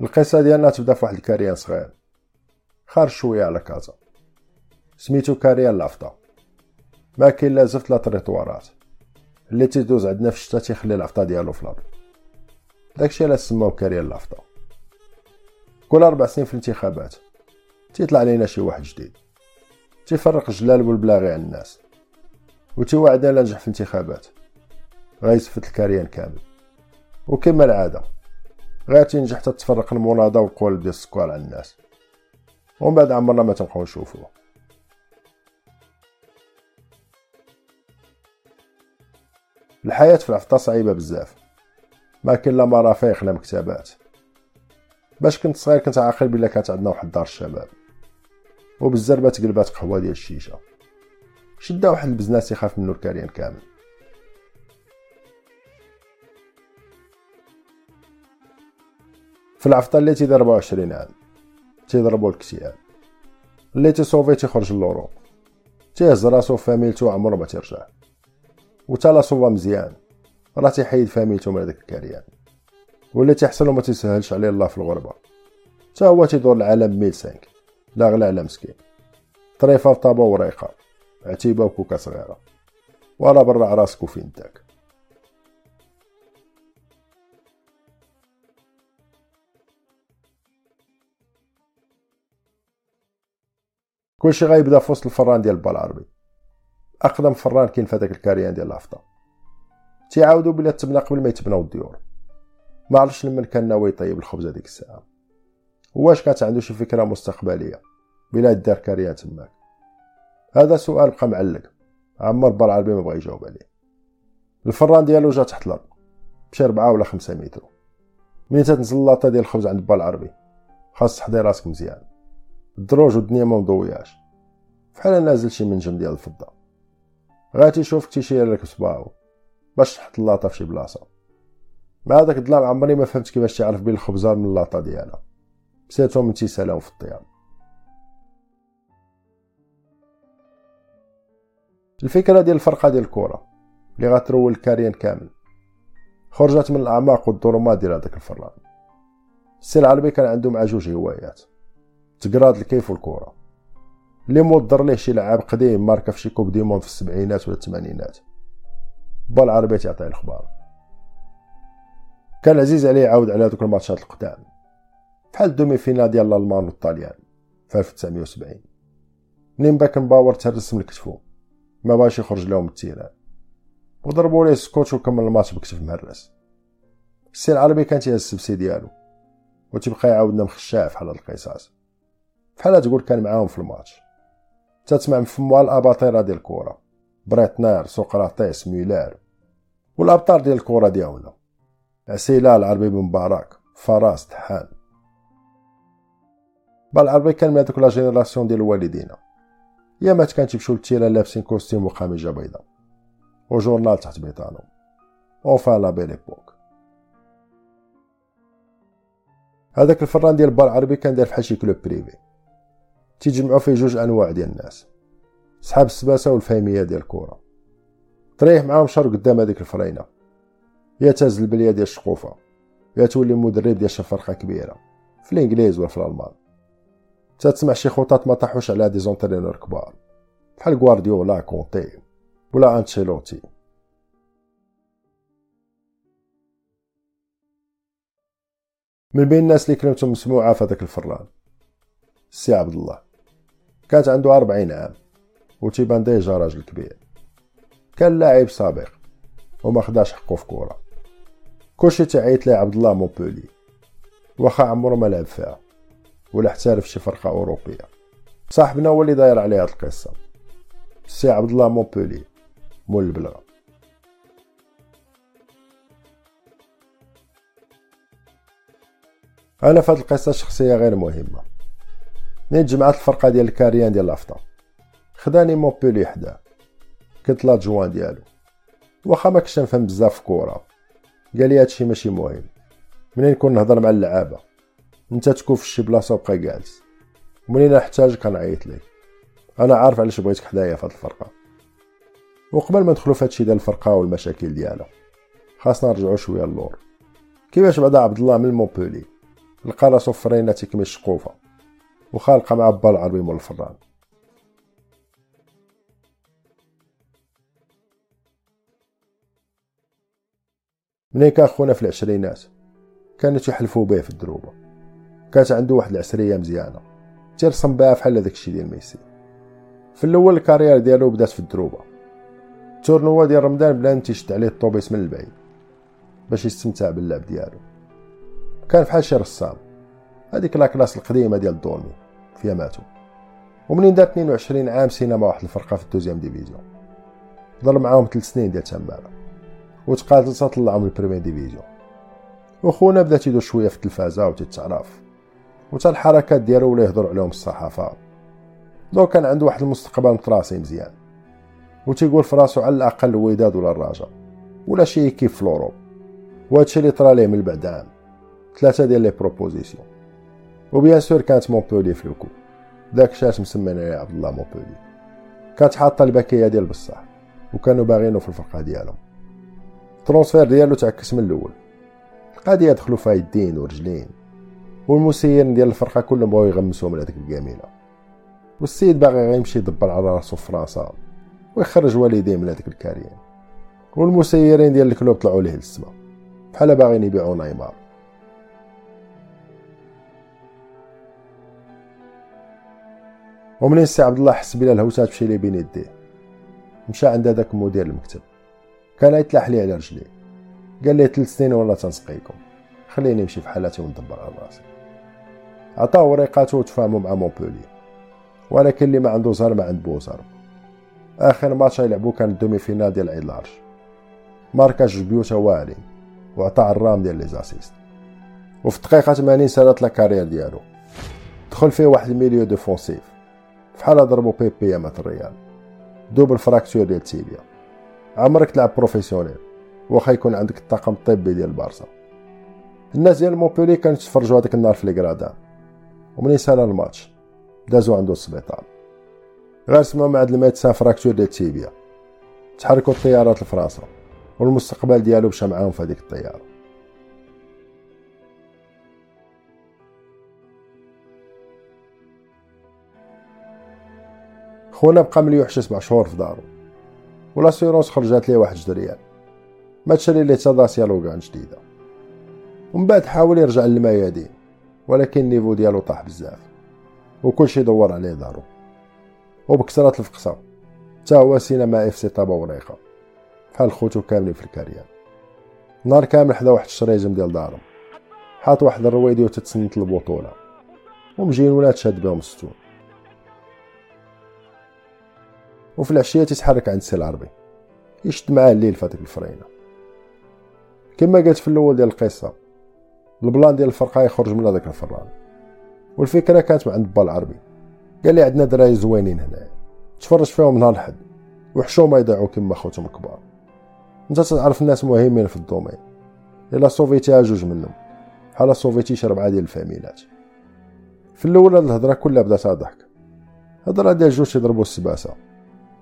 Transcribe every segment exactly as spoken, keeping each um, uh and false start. القصة ديالنا تبدا فواحد الكاريان صغير خارج شويه على كازا، سميتو كاريان العفطة. ما كاين لا زفت لا تريطوارات، اللي تيدوز عندنا في الشتا تيخلي العفطة ديالو في الارض، داكشي علاش سماو كاريان العفطة. كل اربع سنين في الانتخابات تيطلع لينا شي واحد جديد تيفرق جلال والبلاغي على الناس، وتيوعدنا لا نجح في الانتخابات غيزفت الكاريان كامل، وكما العاده غير تنجح حتى تفرق المناضه والقوالب ديال السكوال على الناس، ومن بعد عمرنا ما تنبقاو نشوفوه. الحياه في العفطه صعيبه بزاف، ما كاين لا مرافق لا مكتبات. باش كنت صغير كنت عاقل بلا كانت عندنا واحد دار الشباب، وبالزربه تقلبات قهوه ديال الشيشه، شدا واحد البزناس يخاف منه الكاريان كامل. في العفطه اللي تيضربوا عشرين عام تيضربوا الاكتئاب، اللي تيصوفي تيخرج للوروب، تيهز راسو فاميلتو عمره ما تيرجع، وتالا صوبا مزيان راه تيحيد فاميلتو من هذاك الكاريان، واللي تيحصلو ما تيسهلش عليه الله في الغربه، تا هو تيدور العالم ميلسانك لا غلا على مسكين، طريفه وطابه وريقه، عتيبه وكوكا صغيره، ولا برع راسك وفين داك. كلشي غيبدا في وسط الفران ديال البال العربي، اقدم فران كاين في هذاك الكاريان ديال العفطه. تيعاودوا بلي تبنى قبل ما يتبناو الديور. ما عرفتش لمن كان ناوي يطيب الخبز هذيك الساعه، واش كانت عنده شي فكره مستقبليه بلا دار كاريان تماك؟ هذا سؤال بقى معلق، عمر البال العربي ما بغى يجاوب عليه. الفران ديالو جا تحت الارض بشي ربعة ولا خمسة متر، منين تنزل لاطه ديال الخبز عند البال العربي خاص تحضي راسك مزيان، الدروج والدنيا ما مضوياش، فحال نازل شي منجم ديال الفضه، غاتي شوفك تيشير لك بصباعو باش تحط اللاطه فشي بلاصه. مع داك الظلام عمري ما فهمت كيفاش تعرف بين الخبزه من اللاطه ديالها، بساتهم من تيسالاو في الطياب. الفكره ديال الفرقه ديال الكره اللي غترول الكاريان كامل خرجت من الاعماق والظلمات ديال هذاك الفران. السي العربي كان عنده مع جوج هوايات، تقراد الكيف والكره، اللي مودر ليه شي لعاب قديم ماركه فشي كوب ديمون في السبعينات ولا الثمانينات، با العربي تيعطيه الاخبار. كان عزيز عليه يعاود على هذوك الماتشات القدام بحال دومي فينال ديال الالمان والطاليان في ألف وتسعمية وسبعين، منين باكنباور تهرس من كتفو ما باش يخرج لهم التيران، وضربوا ليه سكوتش وكمل الماتش بكتف مهرس. السي العربي كان تيهز السبسي ديالو وتبقى يعاودنا مخشاع بحال هاد القصص، بحال تقول كان معاهم في الماتش. تسمع من فموال الاباطره ديال الكره، بريتنار، سقراطيس، ميلار، والابطال ديال الكره ديالنا عسيلة، العربي بن مبارك، فراس، دحان. بالعربي كان من هذوك لا جينيراسيون ديال والدينا، يا ما كان تيمشيو للتيران لابسين كوستيم وقميجه بيضاء وجورنال تحت بيطانو، اونفا لا بيل ايبوك. هذاك الفران ديال بالعربي كان داير فحال شي كلوب بريفي تيجمعوا فيه جوج انواع ديال الناس، صحاب السباسه والفهميه ديال الكره، طريح معاهم شهر قدام هذيك الفرينه، يا تهز البليه ديال الشقوفه يا تولي مدرب ديال شي فرقه كبيره في الانجليز ولا في الالمان. تسمع شي خطط ما طاحوش على دي زونترينور كبار بحال غوارديولا، كونتي ولا انشيلوتي. من بين الناس اللي كلمتو مسموعه في هذاك الفران السي عبد الله، كانت عنده أربعين عام وتيبان ديجا راجل كبير، كان لاعب سابق وما خداش حقه في كوره، كلشي تعيط ليه عبد الله مونبولي واخا عمره ما لعب فيها ولا احترف شي فرقه اوروبيه. صاحبنا هو اللي داير عليه هاد القصه، السي عبد الله مونبولي مول البلغة. انا في هاد القصه شخصيه غير مهمه. ملي تجمعات الفرقه ديال الكاريان ديال العفطه خداني مونبولي حداه، كنت لادجوان ديالو، واخا ما كنتش نفهم بزاف في الكره قال لي هادشي ماشي مهم، منين نكون نهضر مع اللعابه انت تكون في شي بلاصه وبقى جالس، ومنين نحتاجك كنعيط لك، انا عارف علاش بغيتك حدايا في هاد الفرقه. وقبل ما ندخلوا في هادشي ديال الفرقه والمشاكل ديالها خاصنا نرجعوا شويه للور، كيفاش بعدا عبد الله من مونبولي القرص فريناتي كما الشقوفة وخالقة مع عبد الله العربي مول الفران. منين كان خونا في العشرينات كانت يحلفوا به في الدروبة، كانت عنده واحد العسرية مزيانة ترسم بها فحال هذاك الشيء ديال ميسي. في الاول الكارير ديالو بدات في الدروبة، التورنوا ديال رمضان بلان تيشد عليه الطوبيس من البعيد باش يستمتع باللعب ديالو. كان فحال شي رسام، هذيك لا كلاس القديمه ديال الدولمي فيها ماتو. ومنين دار اثنين وعشرين عام سينا مع واحد الفرقه في الدوزيام ديفيزيون، ضل معاهم ثلاث سنين ديال تماره وتقاتل حتى طلعهم للبريمير ديفيزيون. وخونا بدا تيدور شويه في التلفازه وتتعرف وتا الحركات ديالو ولا يهضر عليهم الصحافه. دونك كان عنده واحد المستقبل متراسي مزيان وتيقول في راسو على الاقل الوداد ولا الرجاء ولا شي كيف في الاوروب. وهادشي اللي طرا ليه من بعد عام ثلاثه ديال لي بروبوزيسيون، وبيان سور كانت مونبولي في الكو داك الشات مسمينا يا عبد الله مونبولي. كانت حاطه الباكيه ديال بصح وكانوا باغينو في الفرقه ديالهم. الترونسفير ديالو تعكس من الاول، القضيه دخلوا فيها يدين ورجلين والمسيرين ديال الفرقه كلهم بغاو يغمسوهم على ديك الجميله. والسيد باغي غير يمشي يدبر على راسو في فرنسا ويخرج والديه من هذيك الكارير، والمسيرين ديال الكلوب طلعوا ليه للسما بحال باغيين يبيعوا نيمار. ومنين السي عبد الله حس بلا الهوسات تمشي ليه بين يديه، مشى عند هذاك مدير المكتب كان يتلاح ليه على رجليه، قال ليه ثلاث سنين ولا تنسقيكم، خليني نمشي في حالاتي وندبر على راسي. عطاه وريقاته وتفاهموا مع مونبولي، ولكن اللي ما عنده زهر ما عند بو زهر. اخر ماتش يلعبوه كان الدومي فينال ديال عيد العرش، ماركا جوج بيوت واعرين وعطى الرام ديال لي زاسيست. وفي الدقيقه ثمانين سالات لا كارير ديالو، دخل فيه واحد الميليو ديفونسيف فحال ضربوا بيبي مع الريال دوبل فراكتور ديال تيبيا. عمرك تلعب بروفيسيونيل واخا يكون عندك الطاقم الطبي ديال بارسا. الناس ديال مونبولي كانوا تفرجوا هذاك النهار في الكرادا، ومنين سالا الماتش دازوا عنده السبيطار، غير سمعوا مع هاد الميدسان فراكتور ديال تيبيا. تحركوا الطيارات لفرنسا والمستقبل ديالو مشى معاهم في هذيك الطياره. خونا بقى مليوح شي سبع شهور في دارو، والاسيرونس خرجات ليه واحد جدريال ما تشري ليه حتى داسيا لوغان جديده. ومن بعد حاول يرجع للميادين ولكن النيفو ديالو طاح بزاف وكلشي دور عليه دارو. وبكسرات الفقصه حتى هو سينا مع اف سي طابا وريقه بحال خوتو كاملين في الكارير. نهار كامل حدا واحد الشريجم ديال دارهم حاط واحد الرويدي وتتسنت البطوله، ومجين ولاد شاد بهم الستون. وفي العشيه تتحرك عند السي العربي يشد معاه الليل فاتك الفرينه. كما قلت في الاول ديال القصه، البلان ديال الفرقه يخرج من هذاك الفران، والفكره كانت عند با العربي. قال لي عندنا دراي زوينين هنا تفرج فيهم نهار الحد وحشو ما يضيعوا كما خوتهم الكبار. انت تعرف الناس مهمين في الدومين، الا سوفيتي جوج منهم بحال سوفيتي شي ربعه ديال الفاميلات. في الاول الهضره كلها بدات ضحك، هضره ديال جوج يضربوا السباسه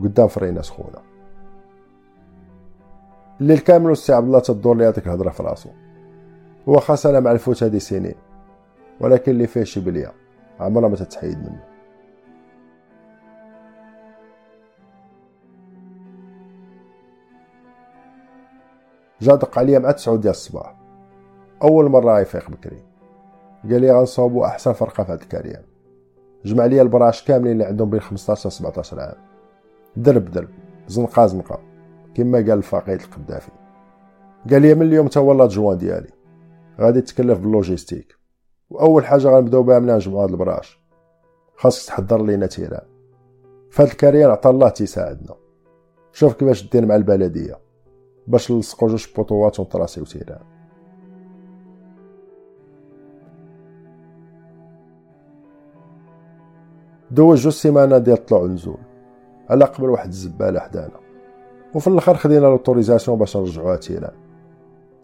قدام فريناس خونا. الليل كامل السي عبد الله تدور ليه هذيك الهضره في راسو، هو خسر مع الفوت هذه سنين ولكن اللي فيه شي بليه عمرها ما تتحيد منه. جا دق عليا مع تسعة ديال الصباح، اول مره يفيق بكري. قال لي غنصاوبوا احسن فرقه في هاد الكارير، جمع لي البراش كاملين اللي عندهم بين خمسطاش و سبعطاش عام، درب درب زنقه زنقه كما قال الفقيد القدافي. قال لي من اليوم تا هو لا جوان ديالي غادي تكلف باللوجيستيك، واول حاجه غنبداو بها ملي نجمعوا هاد البراش خاصك تحضر لينا تيران. فهاد الكارير عطا الله تيساعدنا، شوف كيفاش دير مع البلديه باش نلصقوا جوج بوطوات ونطراسيو تيران. دوز جوج سيمانه ديال الطلوع ونزول على قبل واحد الزباله حدانا، وفي الاخر خدينا لوطوريزاسيون باش نرجعوها تيران.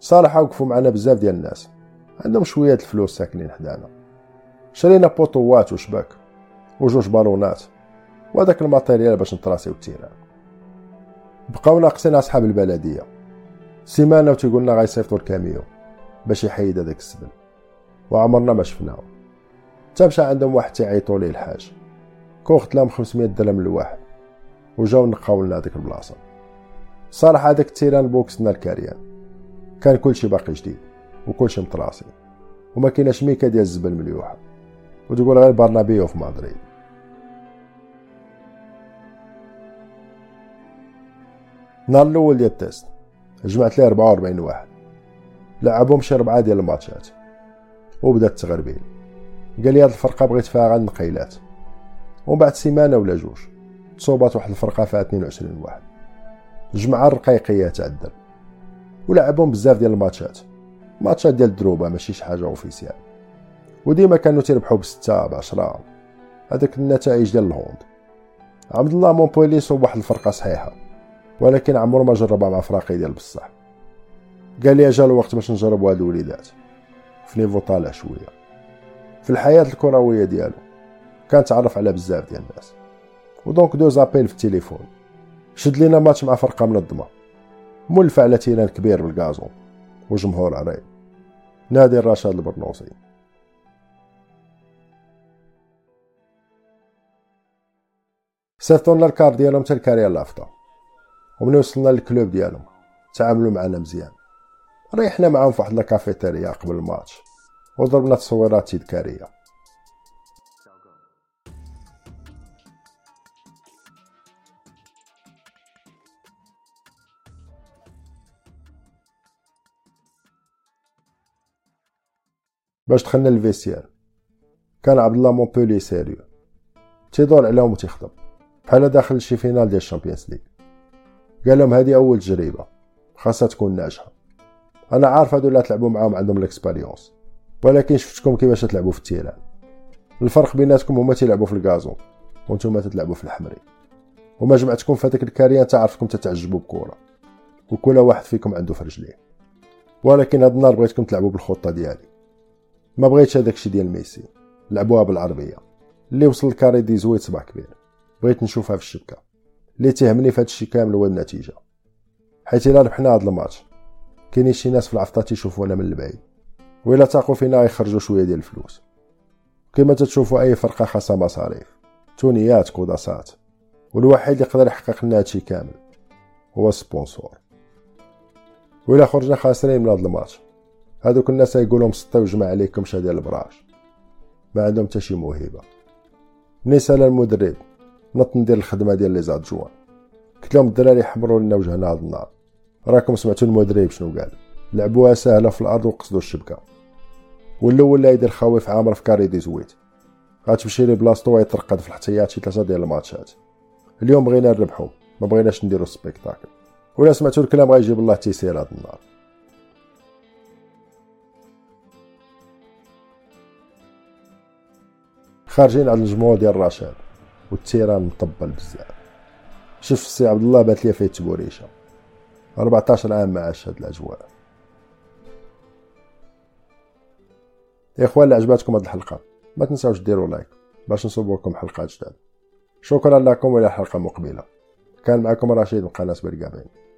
صراحه وقفوا معنا بزاف ديال الناس عندهم شويه الفلوس ساكنين حدانا، شرينا بوطوات وشباك وجوج بالونات وهذاك الماتيريال باش نطراسيو تيران. بقاو ناقصين اصحاب البلديه سيمانه وتيقولنا غيصيفطوا الكاميو باش يحيد هذاك السبل. وعمرنا ما شفناهم. حتى مشى عندهم واحد تيعيطوا ليه الحاج، كوخت لهم خمسمية درهم الواحد وجاو نقاو لنا هذيك البلاصه. صراحه هذاك التيران بوكسنا الكاريان كان كلشي باقي جديد وكلشي مطراسي وما كايناش ميكا ديال الزبل مليوحه، وتقول غير برنابيو في مدريد. النهار الاول ديال التيست جمعت ليه أربعة وأربعين واحد، لعبهم شي ربعه ديال الماتشات وبدا التغربيل. قال لي هاد الفرقه بغيت فيها غير النقيلات، ومن بعد سيمانه ولا جوج تصوبات واحد الفرقه فيها اثنين وعشرين واحد. الجمعه الرقيقيه تعذب ولعبهم بزاف ديال الماتشات، ماتشات ديال الدروبه ماشي شي حاجه اوفيسيال، وديما كانوا تيربحوا بستة بعشرة. هذاك النتائج ديال الهوند. عبد الله مونبولي صوب واحد الفرقه صحيحه ولكن عمره ما جربها مع فراقي ديال بصح. قال لي جا الوقت باش نجربوا هاد الوليدات في نيفو طالع شويه في الحياه الكرويه ديالو. كان تعرف على بزاف ديال الناس ودونك دو زابيل في التليفون، شد لينا ماتش مع فرقه منظمه مولفه على تيران كبير بالكازون وجمهور عريب، نادي الرشاد البرنوصي. صيفطونا الكار ديالهم حتى الكاريه لافطه، وملي وصلنا للكلوب ديالهم تعاملوا معنا مزيان. ريحنا معاهم في واحد الكافيتيريا قبل الماتش وضربنا تصويرات تذكاريه. باش دخلنا للفيسير كان عبد الله مونبولي سيريو تيدور عليهم وتيخطب بحال داخل شي فينال ديال الشامبيونز ليغ. قال لهم هذه اول تجربه خاصها تكون ناجحه، انا عارف هادو اللي تلعبوا معاهم عندهم الاكسبيريونس، ولكن شفتكم كيفاش تلعبوا في التيران. الفرق بيناتكم هما تيلعبوا في الكازون وانتم تلعبوا في الحمري، وما جمعتكم في هذيك الكاريان تعرفكم تتعجبوا بكره وكل واحد فيكم عنده في رجليه، ولكن هاد النهار بغيتكم تلعبوا بالخطه ديالي. ما بغيتش هذاك الشيء ديال ميسي، لعبوها بالعربيه. اللي وصل الكاري دي زويد صباح كبير، بغيت نشوفها في الشبكه. اللي تهمني في هذا الشيء كامل هو النتيجه، حيت الا ربحنا هذا الماتش كاينين شي ناس في العفطه تيشوفونا من البعيد ولا تاقوا فينا يخرجوا شويه ديال الفلوس. كما تتشوفوا اي فرقه خاصه مصاريف تونيات كوداسات، والوحيد اللي يقدر يحقق لنا هذا الشيء كامل هو السبونسور. ولا خرجنا خاسرين من هذا الماتش هادوك الناس يقولوا مسطي وجمع عليكم شا ديال البراج، ما عندهم حتى شي موهبه. ملي سال المدرب نط ندير الخدمه ديال لي زادجوان، قلت لهم الدراري حمروا لنا وجهنا هاد النهار، راكم سمعتوا المدرب شنو قال، لعبوها سهله في الارض وقصدوا الشبكه. والاول اللي يدير خويف عامر في كاري دي زويت غتمشي لي بلاصتو ويترقد في الاحتياط شي ثلاثه ديال الماتشات. اليوم بغينا نربحو، ما بغيناش نديرو سبيكتاكل. ولا سمعتوا الكلام غيجيب الله تيسير هاد النهار. خارجين على الجمهور ديال الرشاد والتيران مطبل بزاف. شفت السي عبد الله بات ليا فيه تبوريشه، أربعطاش عام ما عاش هاد الاجواء. يا اخوان اللي عجباتكم هاد الحلقه ما تنساوش ديروا لايك باش نصوب لكم حلقات جداد. شكرا لكم والى حلقه مقبله. كان معكم رشيد من قناه برقابين.